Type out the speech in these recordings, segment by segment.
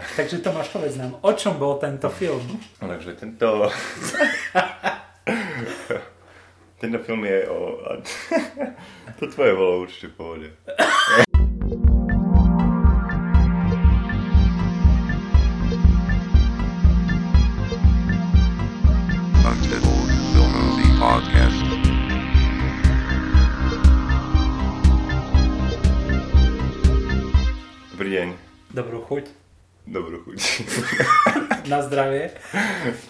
Takže Tomáš, povedz nám, o čom bol tento film? Takže tento film je o... To tvoje bolo určite v pohode. Dobrý deň. Dobrú chuť. Dobrú chuť. Na zdravie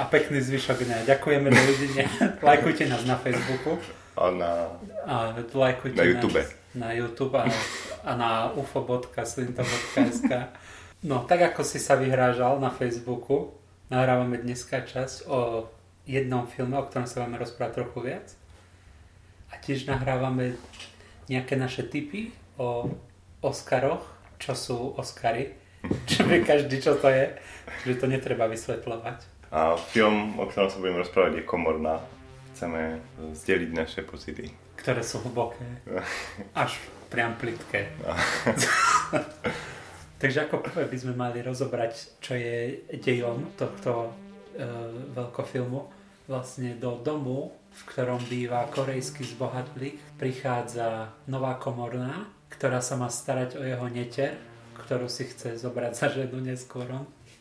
a pekný zvyšok dňa. Ďakujeme, dovidenia. Lajkujte nás na Facebooku. A na YouTube. Na YouTube a na ufo.slinto.sk. No, tak ako si sa vyhrážal na Facebooku, nahrávame dneska časť o jednom filme, o ktorom sa máme rozprávať trochu viac. A tiež nahrávame nejaké naše tipy o Oscaroch, čo sú Oscary. Čo vie každý, čo to je. Čiže to netreba vysvetľovať. A film, o ktorom sa budem rozprávať, je Komorná. Chceme zdeliť naše pocity. Ktoré sú hlboké. Až priam plitké. Takže ako prvé by sme mali rozobrať, čo je dejom tohto veľkofilmu. Vlastne do domu, v ktorom býva korejský zbohatlík, prichádza nová komorná, ktorá sa má starať o jeho neter, ktorú si chce zobrať za ženu neskôr.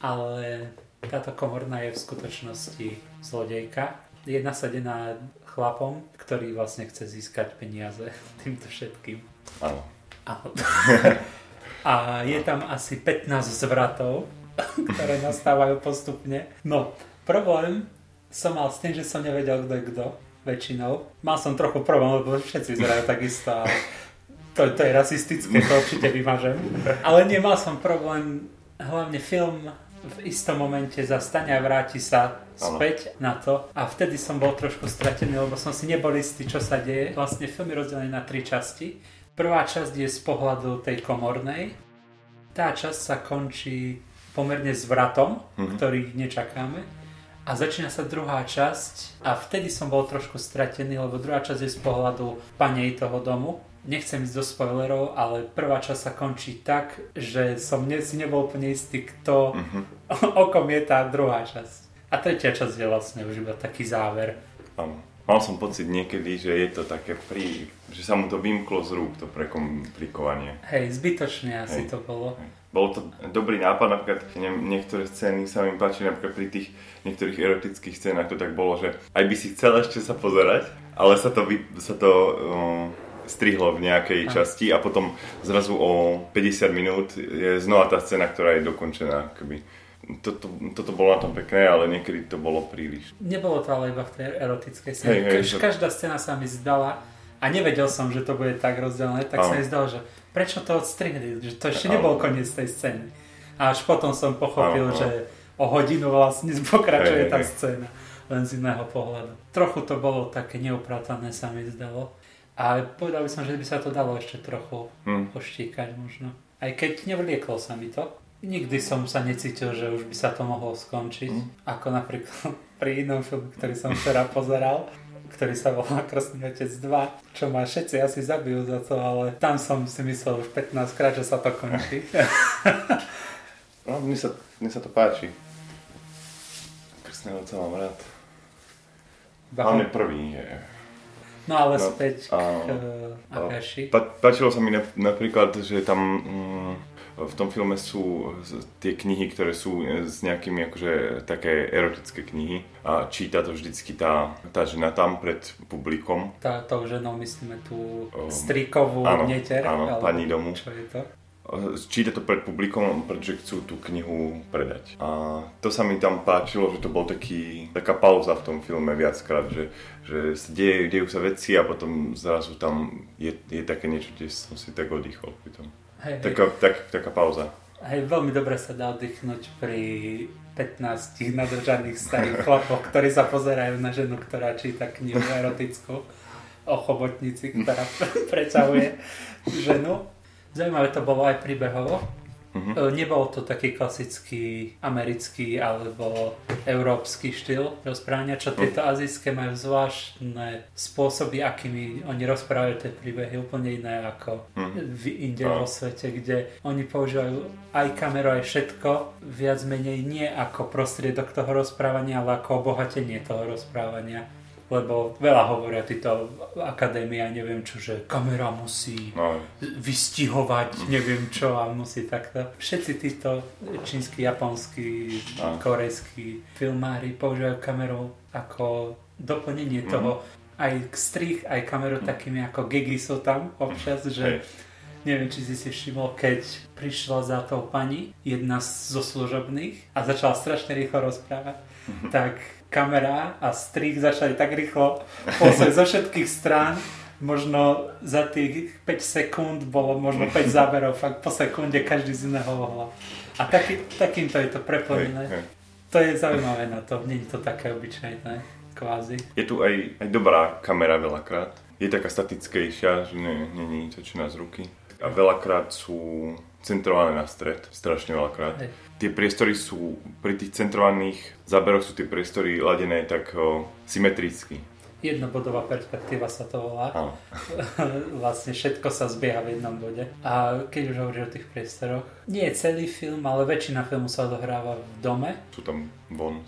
Ale táto komorná je v skutočnosti zlodejka. Je nasadená chlapom, ktorý vlastne chce získať peniaze týmto všetkým. Áno. A je tam asi 15 zvratov, ktoré nastávajú postupne. No, problém som mal s tým, že som nevedel, kto je kto väčšinou. Mal som trochu problém, lebo všetci vyzerajú takisto, ale to je rasistické, to určite vymažem. Ale nemal som problém, hlavne film v istom momente zastane a vráti sa späť na to. A vtedy som bol trošku stratený, lebo som si nebol istý, čo sa deje. Vlastne film je rozdelený na tri časti. Prvá časť je z pohľadu tej komornej. Tá časť sa končí pomerne zvratom, ktorý nečakáme. A začína sa druhá časť a vtedy som bol trošku stratený, lebo druhá časť je z pohľadu panej toho domu. Nechcem ísť do spoilerov, ale prvá časť sa končí tak, že som si nebol úplne istý, kto okom je tá druhá časť. A tretia časť je vlastne už iba taký záver. Mal som pocit niekedy, že je to také že sa mu to vymklo z rúk, to prekomplikovanie. Hej, zbytočne asi to bolo. Hej. Bol to dobrý nápad, napríklad niektoré scény sa mi páčili, napríklad pri tých niektorých erotických scénach to tak bolo, že aj by si chcel ešte sa pozerať, ale sa to strihlo v nejakej časti a potom zrazu o 50 minút je znova tá scéna, ktorá je dokončená. Toto bolo na tom pekné, ale niekedy to bolo príliš. Nebolo to ale iba v tej erotickej scéne. Každá scéna sa mi zdala a nevedel som, že to bude tak rozdelené, tak sa mi zdalo, že prečo to odstrihli, že to ešte nebol koniec tej scény. A až potom som pochopil, že o hodinu vlastne pokračuje tá scéna, len z iného pohľadu. Trochu to bolo také neupratané, sa mi zdalo. A povedal by som, že by sa to dalo ešte trochu poštíkať možno. Aj keď nevlieklo sa mi to. Nikdy som sa necítil, že už by sa to mohlo skončiť. Ako napríklad pri inom filmu, ktorý som včera pozeral, ktorý sa volá Krstný otec 2, čo ma všetci asi zabijú za to, ale tam som si myslel už 15 krát, že sa to končí. No, mne sa to páči. Krstného otca mám rád. Hlavne prvý je. No ale späť k Akashi. Páčilo sa mi napríklad, že tam v tom filme sú tie knihy, ktoré sú s nejakými akože také erotické knihy a číta to vždycky tá žena tam pred publikom. Tou ženou myslíme tú strikovú neter. Áno, pani domu. Čo je to? Číta to pred publikom, pretože chcú tú knihu predať. A to sa mi tam páčilo, že to bol taká pauza v tom filme viackrát, že dejú sa veci a potom zrazu tam je také niečo, kde som si tak oddychol pri tom. Hej, taká pauza. Hej, veľmi dobre sa dá oddychnúť pri 15 nadržaných starých chlapoch, ktorí sa pozerajú na ženu, ktorá číta knihu erotickú o chobotnici, ktorá preťahuje ženu. Zaujímavé to bolo aj príbehovo, Nebol to taký klasický americký alebo európsky štýl rozprávania, čo tieto azijské majú zvláštne spôsoby, akými oni rozprávajú tie príbehy, úplne iné ako v inde vo svete, kde oni používajú aj kameru, aj všetko viac menej nie ako prostriedok toho rozprávania, ale ako obohatenie toho rozprávania. Lebo veľa hovoria títo akadémia, neviem čo, že kamera musí vystihovať, neviem čo a musí takto. Všetci títo čínsky, japonský, korejský filmári používajú kameru ako doplnenie toho. Aj strih, aj kameru takými ako gigy sú tam občas, že neviem, či si všimol, keď prišla za tou pani, jedna zo služobných a začala strašne rýchlo rozprávať, tak kamera a strih začali tak rýchlo pôsobiť zo všetkých strán. Možno za tých 5 sekúnd bolo možno 5 záberov, fakt po sekunde každý z iného ohla. A takýmto je to preplnené. To je zaujímavé na to, nie je to také obyčajné, kvázi. Je tu aj dobrá kamera veľakrát. Je taká statickejšia, že nie točená z ruky. A veľakrát sú centrované na stred, strašne veľakrát. Tie priestory sú, pri tých centrovaných záberoch sú tie priestory ladené tak symetricky. Jednobodová perspektíva sa to volá. Vlastne všetko sa zbieha v jednom bode. A keď už hovoríš o tých priestoroch, nie je celý film, ale väčšina filmu sa odohráva v dome. Sú tam von,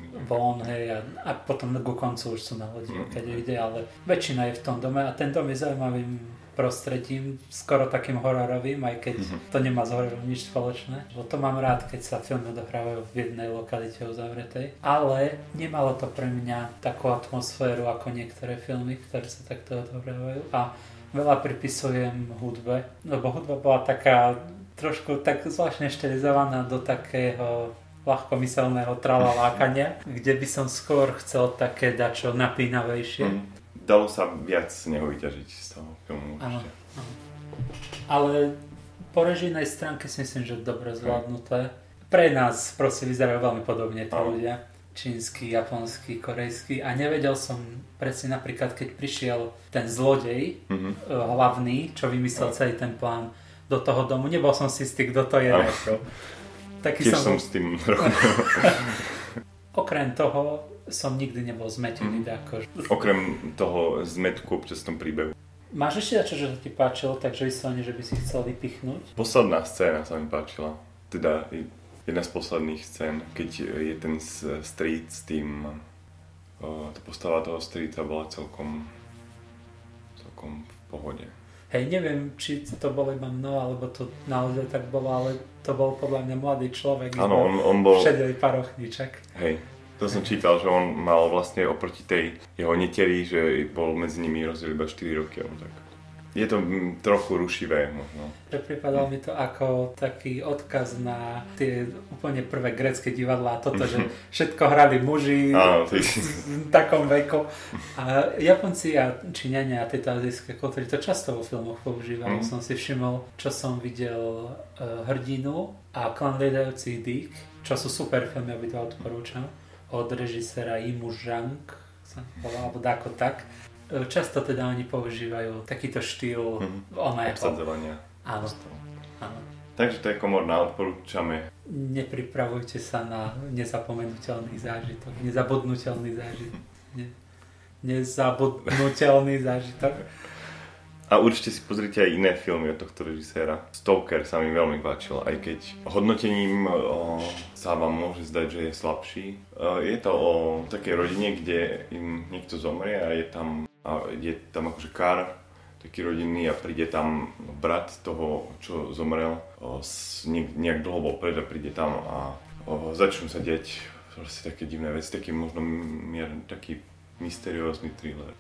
hej, a potom ku koncu už sú na lodi, keď ide, ale väčšina je v tom dome a ten dom je zaujímavým prostredím, skoro takým hororovým, aj keď to nemá s hororom nič spoločné. Lebo to mám rád, keď sa filmy dohrávajú v jednej lokalite uzavretej. Ale nemalo to pre mňa takú atmosféru ako niektoré filmy, ktoré sa takto odohrávajú. A veľa pripisujem hudbe, lebo hudba bola taká trošku tak zvláštne štilizovaná do takého ľahkomyselného tralalákania, kde by som skôr chcel také dačo napínavejšie. Dalo sa viac z neho vyťažiť z toho filmu. Áno. Ale po režijnej stránke si myslím, že dobre zvládnuté. Pre nás proste vyzerajú veľmi podobne tí ľudia. Čínsky, japonský, korejský. A nevedel som presne napríklad, keď prišiel ten zlodej hlavný, čo vymyslel celý ten plán do toho domu. Nebol som si istý, kto to je. Tiež som s tým Okrem toho som nikdy nebol zmetený. Okrem toho zmetku občas v tom príbehu. Máš ešte dačo, čo sa ti páčilo, takže vyslovene, že by si chcel vypichnúť? Posledná scéna sa mi páčila. Teda jedna z posledných scén, keď je ten street s tým... Tá postava toho streeta bola celkom v pohode. Hej, neviem, či to bolo iba mno, alebo to naozaj tak bolo, ale to bol podľa mňa mladý človek. Áno, on bol... Všedej parochníček. Hej. To som čítal, že on mal vlastne oproti tej jeho neteri, že bol medzi nimi rozdiel iba 4 roky. Tak. Je to trochu rušivé možno. Pripadalo mi to ako taký odkaz na tie úplne prvé grécké divadlá. Toto, že všetko hrali muži v takom veku. A Japonci a Číňania a tieto azijské kultúry to často vo filmoch používajú. Som si všimol, čo som videl Hrdinu a Klan liedajúcich dýk, čo sú super filmy, aby to odporúčam. Od režisera Yimou Zhang, alebo dáko tak. Často teda oni používajú takýto štýl obsadzovania. Áno. Takže to je Komorná, odporúčame. Nepripravujte sa na nezapomenuteľný zážitok, nezabudnuteľný zážitok. Nezabudnuteľný zážitok. A určite si pozrite aj iné filmy od tohto režiséra. Stoker sa mi veľmi páčil, aj keď hodnotením sa vám môže zdať, že je slabší. Je to o takej rodine, kde im niekto zomrie a je tam akože kár taký rodinný a príde tam brat toho, čo zomrel. Nejak dlho bol preč a príde tam a začnú sa deť proste také divné veci, taký možno taký mysteriózny thriller.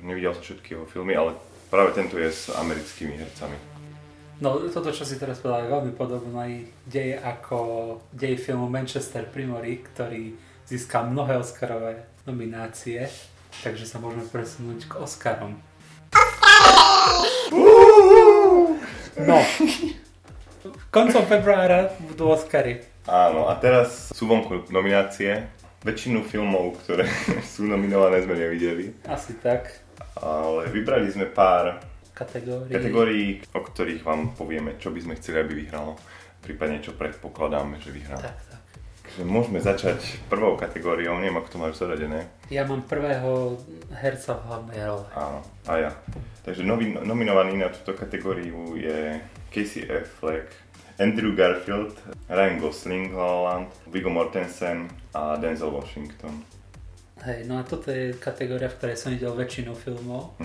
Nevidel som všetky jeho filmy, ale práve tento je s americkými hercami. No toto, čo si teraz povedal, je veľmi podobný dej ako dej filmu Manchester pri mori, ktorý získal mnohé Oscarové nominácie, takže sa môžeme presunúť k Oscarom. No, koncom februára budú Oscary. Áno, a teraz sú vonku nominácie. Väčšinu filmov, ktoré sú nominované, sme nevideli. Asi tak. Ale vybrali sme pár kategórií, o ktorých vám povieme, čo by sme chceli, aby vyhralo. prípadne čo predpokladáme, že vyhrá. Tak. Môžeme začať prvou kategóriou, neviem, ako to máš zaradené. Ja mám prvého herca v hlavnej role. Áno, a ja. Takže nominovaný na túto kategóriu je Casey Affleck, Andrew Garfield, Ryan Gosling, La La Land, Viggo Mortensen a Denzel Washington. Hej, no a toto je kategória, v ktorej som videl väčšinu filmov.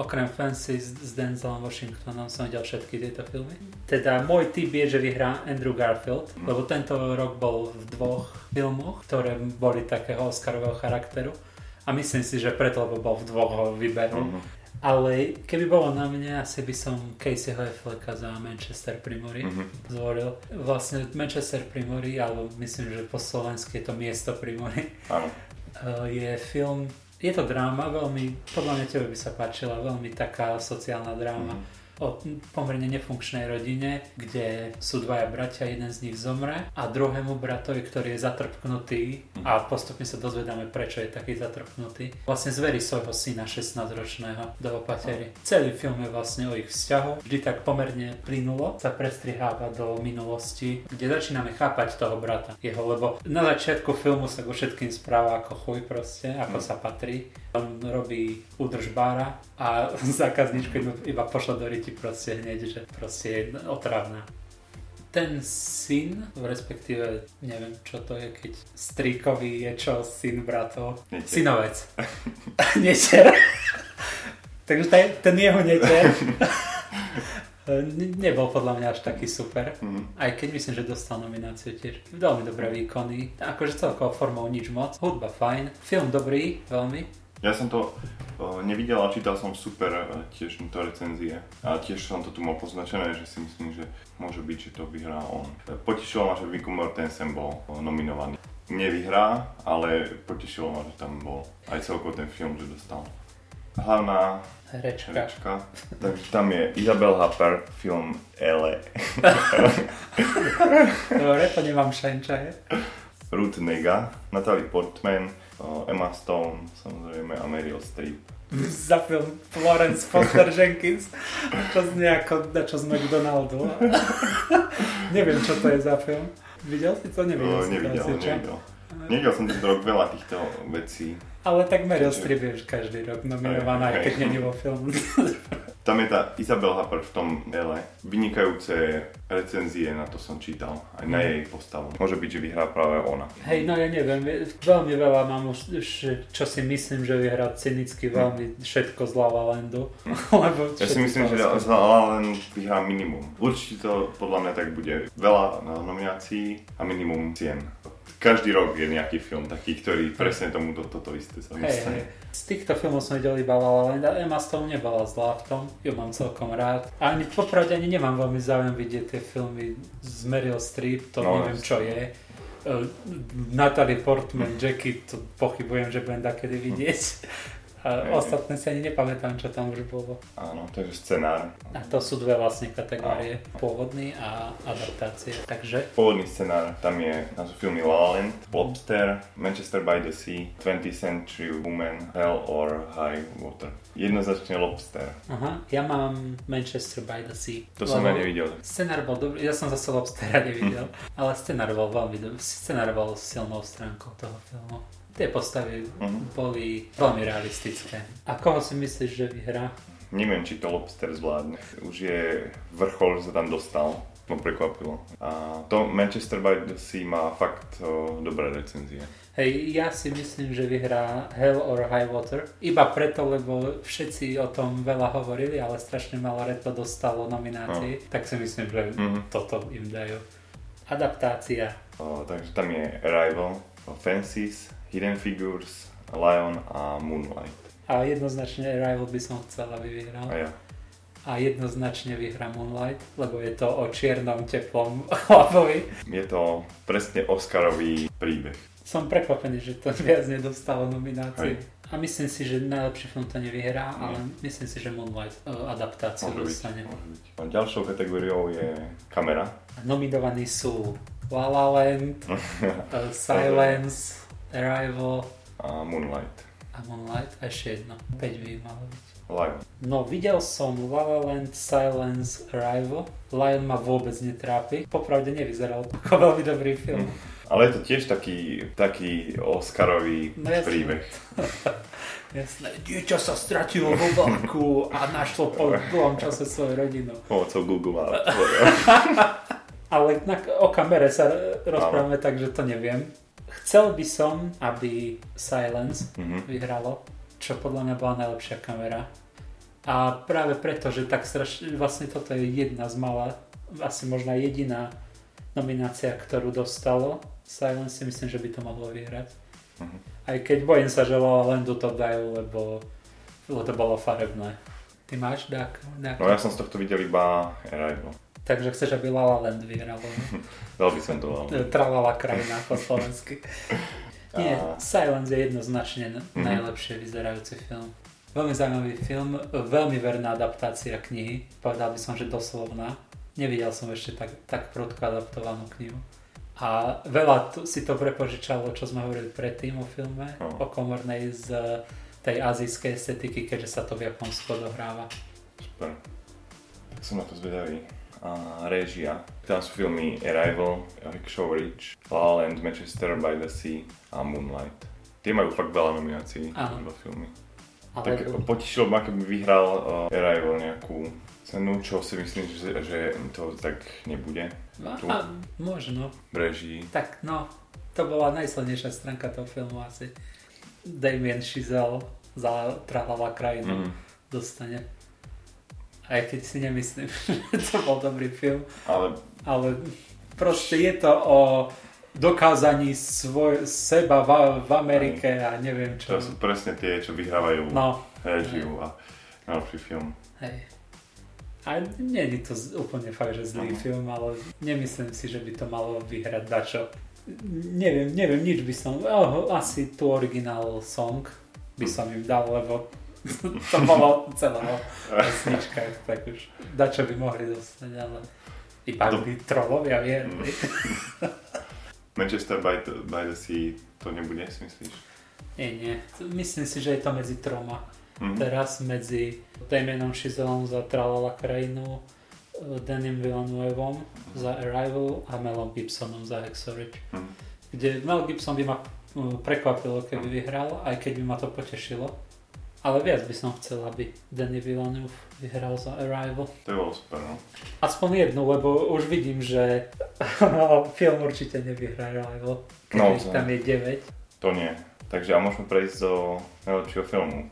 Okrem Fences s Denzelom Washingtonom som videl všetky tieto filmy. Teda môj tip je, že vyhrá Andrew Garfield, lebo tento rok bol v dvoch filmoch, ktoré boli takého oscarového charakteru. A myslím si, že preto, lebo bol v dvoch výberu. Ale keby bolo na mne, asi by som Caseyho Afflecka za Manchester pri mori zvolil. Vlastne Manchester pri mori, ale myslím, že po slovensky je to miesto pri mori. Áno. Je film, je to dráma, veľmi, podľa mňa tebe by sa páčila, veľmi taká sociálna dráma o pomerne nefunkčnej rodine, kde sú dvaja bratia, jeden z nich zomre a druhému bratovi, ktorý je zatrpknutý a postupne sa dozvedáme, prečo je taký zatrpknutý, vlastne zverí svojho syna 16-ročného do opatery. Celý film je vlastne o ich vzťahu, vždy tak pomerne plynulo sa prestriháva do minulosti, kde začíname chápať toho brata jeho, lebo na začiatku filmu sa ku všetkým správa ako chuj proste, ako sa patrí. On robí údržbára a zákazníčku iba pošla do ryti proste hneď, že proste je otravná. Ten syn, respektíve neviem čo to je, keď strýkový je čo, syn bratov, synovec. Neter. Takže ten jeho neter nebol podľa mňa až taký super, aj keď myslím, že dostal nomináciu tiež. Veľmi dobré výkony, akože celkovo formou nič moc, hudba fajn, film dobrý, veľmi. Ja som to nevidel a čítal som super tiež to recenzie a tiež som to tu mal poznačené, že si myslím, že môže byť, že to vyhrá on. Potešilo ma, že Viggo Mortensen bol nominovaný. Nevyhrá, ale potešilo ma, že tam bol aj celkovo ten film, že dostal. Hlavná herečka. Takže tam je Isabelle Huppert, film Elle. Dobre, to nemám šenča, he? Ruth Negga, Natalie Portman, Emma Stone, samozrejme, a Meryl Streep. Za film Florence Foster Jenkins, na čo sme Donaldu. Neviem, čo to je za film. Videl si to? Nevidel. Nevidel som tento rok veľa týchto vecí. Ale tak Meryl Streep je každý rok nominovaná, aj keď nie vo filmu. Tam je tá Isabelle Huppert v tom Elle. Vynikajúce recenzie, na to som čítal, aj na jej postavu. Môže byť, že vyhrá práve ona. Hej, no ja neviem, veľmi veľa mám už, čo si myslím, že vyhrá cynicky veľmi všetko z La La Landu. Ja si myslím, že z La La Land vyhrá minimum. Určite to podľa mňa tak bude. Veľa nominácií a minimum cien. Každý rok je nejaký film taký, ktorý presne tomuto toto isté sa stane. Z týchto filmov som videl iba La La Land a Emma Stone nebola zlá v tom, ju mám celkom rád. A popravde ani nemám veľmi záujem vidieť tie filmy z Meryl Streep, to no, neviem čo je. Natalie Portman, Jackie, to pochybujem, že budem takedy vidieť. A ostatné si ani nepamätám, čo tam už bolo. Áno, takže scenár. A to sú dve vlastne kategórie. Áno. Pôvodný a adaptácie. Takže? Pôvodný scenár, tam je naše filmy La La Land, Lobster, Manchester by the Sea, 20th Century Woman, Hell or High Water. Jednoznačne Lobster. Aha, ja mám Manchester by the Sea. To som ja nevidel. Scenár bol dobrý, ja som zase Lobstera nevidel, ale scenár bol veľmi dobrý. Scenár bol silnou stránkou toho filmu. Tie postavy boli veľmi realistické. A koho si myslíš, že vyhrá? Neviem, či to Lobster zvládne. Už je vrchol, že sa tam dostal. Ma prekvapilo. A to Manchester by the Sea má fakt dobré recenzie. Hej, ja si myslím, že vyhrá Hell or High Water. Iba preto, lebo všetci o tom veľa hovorili, ale strašne málo to dostalo nominácií. Tak si myslím, že toto im dajú. Adaptácia. Takže tam je Arrival, Fences, Hidden Figures, Lion a Moonlight. A jednoznačne Arrival by som chcel, aby vyhral. A jednoznačne vyhrá Moonlight, lebo je to o čiernom, teplom chlapovi. Je to presne Oscarový príbeh. Som prekvapený, že to viac nedostalo nomináciu. A myslím si, že najlepší film to nevyhrá, ale myslím si, že Moonlight adaptáciu dostane. Ďalšou kategóriou je kamera. Nominovaní sú La La Land, Silence, Arrival a Moonlight. A ešte jedno. 5 by malo byť. Lion. No, videl som La La Land, Silence, Arrival. Lion ma vôbec netrápi. Popravde nevyzeral ako veľmi dobrý film. Ale je to tiež taký Oscarový príbeh. Jasné, dieťa sa stratilo vo vlaku a našlo po dlhom čase svoju rodinu. Pomocou Google Maps. Ale o kamere sa rozprávame, takže to neviem. Chcel by som, aby Silence vyhralo, čo podľa mňa bola najlepšia kamera. A práve preto, že tak strašne, vlastne toto je jedna z malá, asi možná jediná nominácia, ktorú dostalo. Silence si myslím, že by to mohlo vyhrať. Aj keď bojím sa, že len do toho dajú, lebo to bolo farebné. Ty máš nejaké? No ja som z tohto videl iba Arrival. Takže chceš, aby La La Land vyhralo. Dal by som to La La Land. Tralala krajina po slovensky. Nie, Silence je jednoznačne najlepšie vyzerajúci film. Veľmi zaujímavý film, veľmi verná adaptácia knihy. Povedal by som, že doslovná. Nevidel som ešte tak prudko adaptovanú knihu. A veľa si to prepožičalo, čo sme hovorili predtým o filme, o Komornej, z tej azijskej estetiky, keďže sa to v Japonsku dohráva. Super. Tak som na to zvedavý. A réžia. Tam sú filmy Arrival, Hacksaw Ridge, La La Land, Manchester by the Sea a Moonlight. Tie majú fakt veľa nominácií, dva filmy. Ale tak potešilo ma, keby vyhral Arrival nejakú cenu, čo si myslím, že to tak nebude. Možno. Breží. Tak no, to bola najsilnejšia stránka toho filmu asi. Damien Chazelle za Trhlava krajina dostane. Aj keď si nemyslím, že to bol dobrý film. Ale proste je to o dokázaní seba v Amerike a neviem čo. To sú presne tie, čo vyhrávajú režiu a najlepší film. Hej. A nie je to úplne fakt, že zlý film, ale nemyslím si, že by to malo vyhrať dačo. Neviem, nič by som... asi tu originál song by som im dal, lebo to bolo celého pesnička, tak už dačo by mohli dostať, ale iba by trolovia vierli. Manchester by the Sea to nebude, si myslíš? Nie. Myslím si, že je to medzi troma. Teraz medzi Damienom Chazelleom za Tralala krajinu, Denim Villanuevom za Arrival a Melom Gibsonom za Hacksaw Ridge. Kde Mel Gibson by ma prekvapilo, keby vyhral, aj keď by ma to potešilo. Ale viac by som chcel, aby Denis Villeneuve vyhral za Arrival. To je bolo super, no? Aspoň jednu, lebo už vidím, že film určite nevyhrá Arrival, keď tam je 9. To nie. Takže a môžeme prejsť do najlepšieho filmu.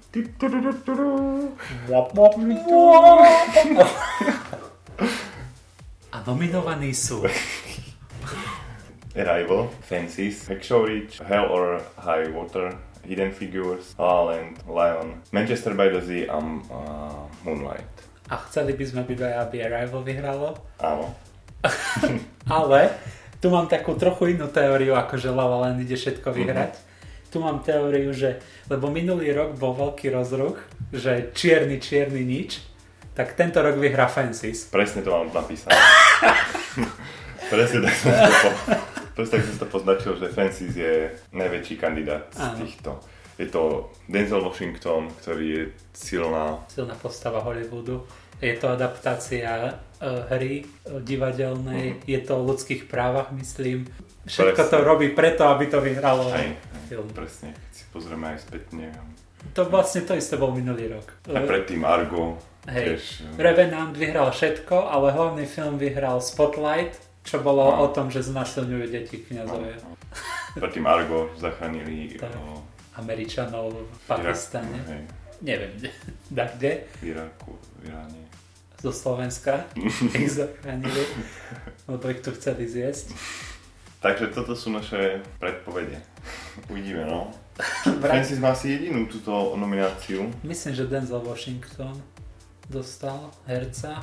A nominovaní sú Arrival, Fences, Hacksaw Ridge, Hell or High Water, Hidden Figures, La La Land, Lion, Manchester by the Sea a Moonlight. A chceli by sme byť aj, aby Arrival vyhralo? Áno. Ale tu mám takú trochu inú teóriu, ako že La La Land ide všetko vyhrať. Tu mám teóriu, že lebo minulý rok bol veľký rozruch, že čierny nič, tak tento rok vyhrá Fences. Presne to mám napísané. Presne tak som to poznačil, že Fences je najväčší kandidát z týchto. Je to Denzel Washington, ktorý je silná postava Hollywoodu. Je to adaptácia hry divadelnej, je to o ľudských právach, myslím. Všetko presne. To robí preto, aby to vyhralo film. Presne, keď si pozrieme aj spätne. To vlastne to isté bol minulý rok. A predtým Argo. Tiež... Revenant vyhral všetko, ale hlavný film vyhral Spotlight, čo bolo o tom, že znásilňujú deti kňazovia. Predtým Argo zachránili Američanov v Pakistane. Neviem, kde. V Iráne. Zo Slovenska ich zachránili, lebo ich tu chceli zjesť. Takže toto sú naše predpovede. Uvidíme, no. Francis má asi jedinú túto nomináciu. Myslím, že Denzel Washington dostal herca.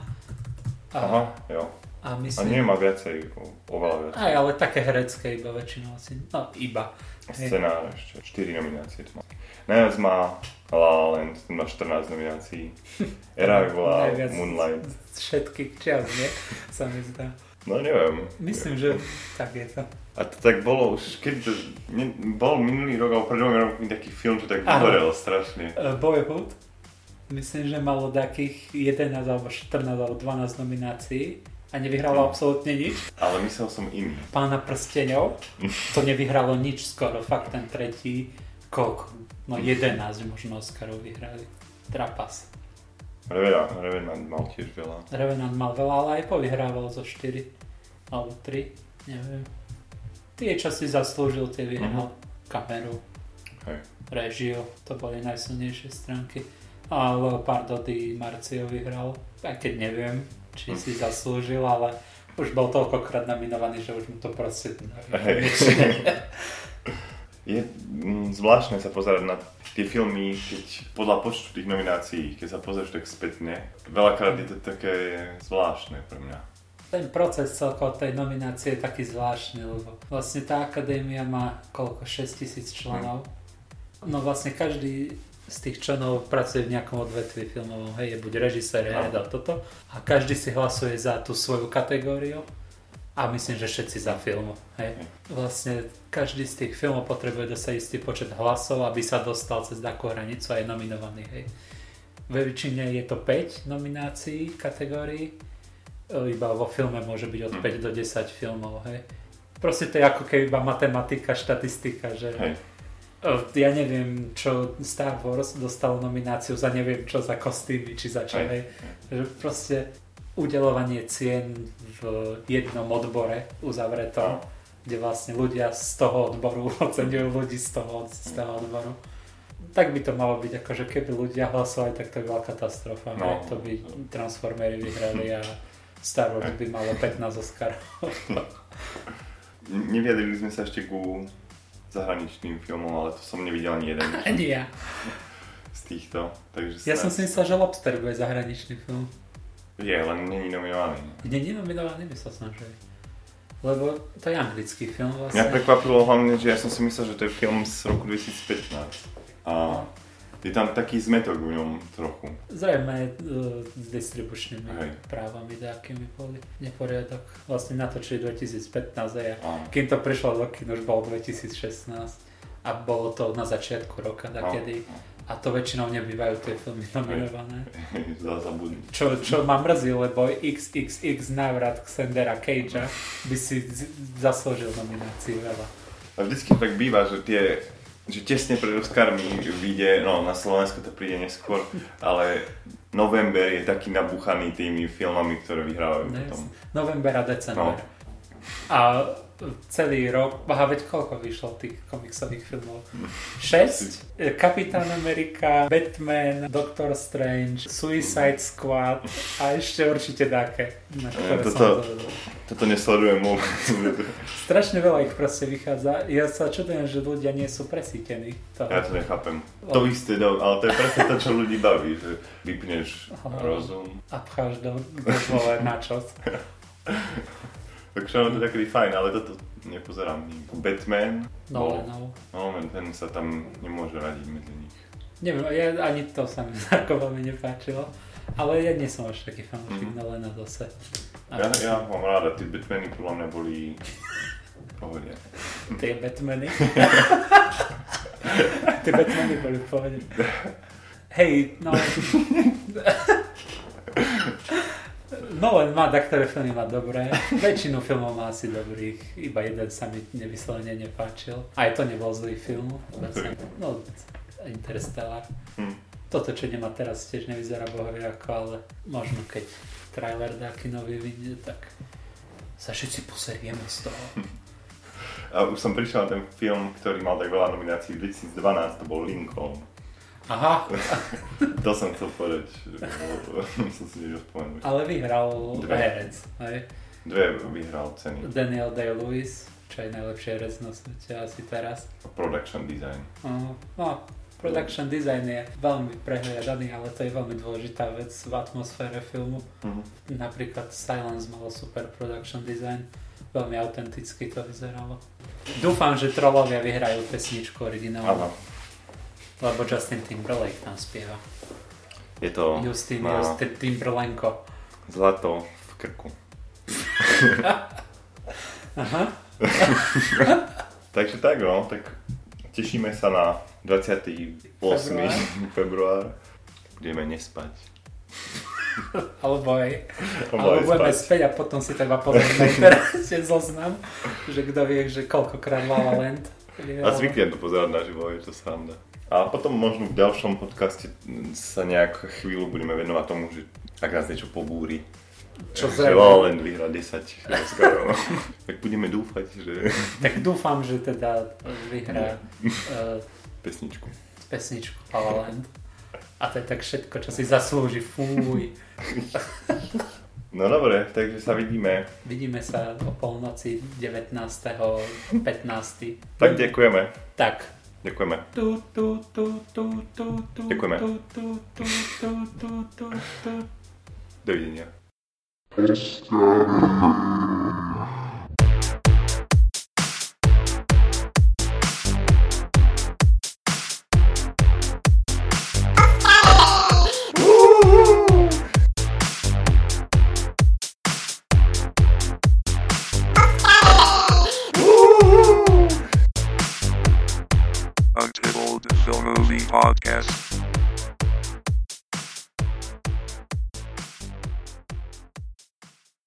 Aha, jo. A nemá viacej, oveľa viacej. Aj, ale také herecké iba väčšinou asi. No, iba. Scenár ešte. 4 nominácie to má. Najviac má La La Land, ten má 14 nominácií. Arrival, Moonlight. Všetkých čias, nie? Sa mi zdá. No neviem. Myslím, že tak je to. A to tak bolo už, keď bol minulý rok, alebo pred dvomi rokmi taký film, čo tak vyhorel strašne. Boyhood? myslím, že malo takých 11 alebo 14 alebo 12 nominácií a nevyhralo absolútne nič. Ale myslel som iný. Pána prsteňov, to nevyhralo nič skoro, fakt ten tretí, koľko? No 11 možno Oscarov vyhrali. Trapas. Revenant mal tiež veľa. Revenant mal veľa, ale aj povyhrával zo 4 alebo 3, neviem. Tie, čo si zaslúžil, tie vyhral. Kameru, režiu, to boli najsilnejšie stránky. A Leopard od Marcio vyhral, aj keď neviem, či si zaslúžil, ale už bol toľkokrát nominovaný, že už mu to proste... Je zvláštne sa pozerať na tie filmy, keď podľa počtu tých nominácií, keď sa pozrieš tak spätne, veľakrát je to také zvláštne pre mňa. Ten proces celkovo tej nominácie je taký zvláštny, lebo vlastne tá akadémia má koľko? 6,000 členov. No vlastne každý z tých členov pracuje v nejakom odvetví filmovom, hej, je buď režisér, herec, toto. A každý si hlasuje za tú svoju kategóriu. A myslím, že všetci za film. Hej. Vlastne každý z tých filmov potrebuje dosať istý počet hlasov, aby sa dostal cez takú hranicu a je nominovaný. Hej. Ve väčšine je to 5 nominácií kategórií. Iba vo filme môže byť od 5 do 10 filmov. Hej. Proste to je ako keby iba matematika, štatistika. Že... Hej. Ja neviem, čo Star Wars dostal nomináciu za neviem čo, za kostýmy či za čo. Hej. Hej. Proste... udeľovanie cien v jednom odbore uzavretom, kde vlastne ľudia z toho odboru oceňujú ľudí z toho odboru. Tak by to malo byť, akože keby ľudia hlasovali, tak to by bola katastrofa. No. To by Transformery vyhrali a Star Wars by malo 15 Oscarov. Neviadrili sme sa ešte ku zahraničným filmom, ale to som nevidel ani jeden. Ani ja. Z týchto. Takže ja som si myslel, že Lobster bude zahraničný film. Je, len není nominovaný. Není nominovaný, myslel som, že je. Lebo to je anglický film vlastne. Mňa prekvapilo hlavne, že ja som si myslel, že to je film z roku 2015. A je tam taký zmetok v ňom trochu. Zrejme s distribučnými právami nejakými boli neporiadok. Vlastne natočili 2015 a kým to prišlo do kin, už bol 2016. A bolo to na začiatku roka, takedy. A to väčšinou nebývajú tie filmy nominované. Čo ma mrzí, lebo XXX návrat Xandera Cagea by si zaslúžil nominácií veľa. A vždycky tak býva, že tesne pred Oscarmi vyjde, no na Slovensku to príde neskôr, ale november je taký nabúchaný tými filmami, ktoré vyhrávajú potom. November a december. No. A celý rok, veď koľko vyšlo tých komiksových filmov? 6? Kapitán Amerika, Batman, Doctor Strange, Suicide Squad a ešte určite také, na ktoré som zavedol. Toto nesledujem vôbec. Strašne veľa ich proste vychádza. Ja sa čudujem, že ľudia nie sú presítení. Ja to nechápem. To isté, ale to je presne to, čo ľudí baví, že vypneš rozum. A pcháš do na čas. Takže ono to je taký fajn, ale toto nepozerám nikdy. Batman, ten sa tam nemôže radiť medzi nich. Neviem, ani to sa mi veľmi nepáčilo, ale ja nie som až taký fanúšik Nolana zase. Ja mám ráda, tie Batmany podľa mňa boli v pohode. Tie Batmany? Tie Batmany boli v pohode. Hej, no... Nolan má ktoré filmy má dobré, väčšinu filmov má asi dobrých, iba jeden sa mi nevyslovene nepáčil. Aj to nebol zlý film, no Interstellar. Toto, čo nemá teraz, tiež nevyzerá bohoviako, ale možno keď trailer nejaký nový vyjde, tak sa všetci poserieme z toho. A už som prišiel na ten film, ktorý mal tak veľa nominácií v 2012, to bol Lincoln. Aha. To som chcel povedať, musel si niečo spomenúť. Ale vyhral herec, hej? Dve vyhral ceny. Daniel Day-Lewis, čo je najlepší herec na svete asi teraz. Production design. Production design je veľmi prehliadaný, ale to je veľmi dôležitá vec v atmosfére filmu. Napríklad Silence malo super production design, veľmi autenticky to vyzeralo. Dúfam, že trolovia vyhrajú pesničku originálnu. Lebo Justin Timberlake tam spieva. Je to... Justin Timberlenko. Zlato v krku. Aha. Takže tak, tak tešíme sa na 28. február. Budeme nespať. Alebo budeme späť a potom si treba pozrieť teraz zoznam, že kto vie, že koľkokrát La La Land. A zvyknem to pozerať na živo, je to sranda. A potom možno v ďalšom podcaste sa nejak chvíľu budeme venovať tomu, že ak nás niečo pobúri. Čo zrejme. La La Land vyhrá 10 Oscarov. Tak budeme dúfať, že... Tak dúfam, že teda vyhrá... Pesničku La La Land. A to je tak všetko, čo si zaslúži. Fúj. No dobre, takže sa vidíme. Vidíme sa o polnoci 19.15. Tak ďakujeme. Tak. Ďakujeme. Ďakujeme. Dovidenia. Podcast.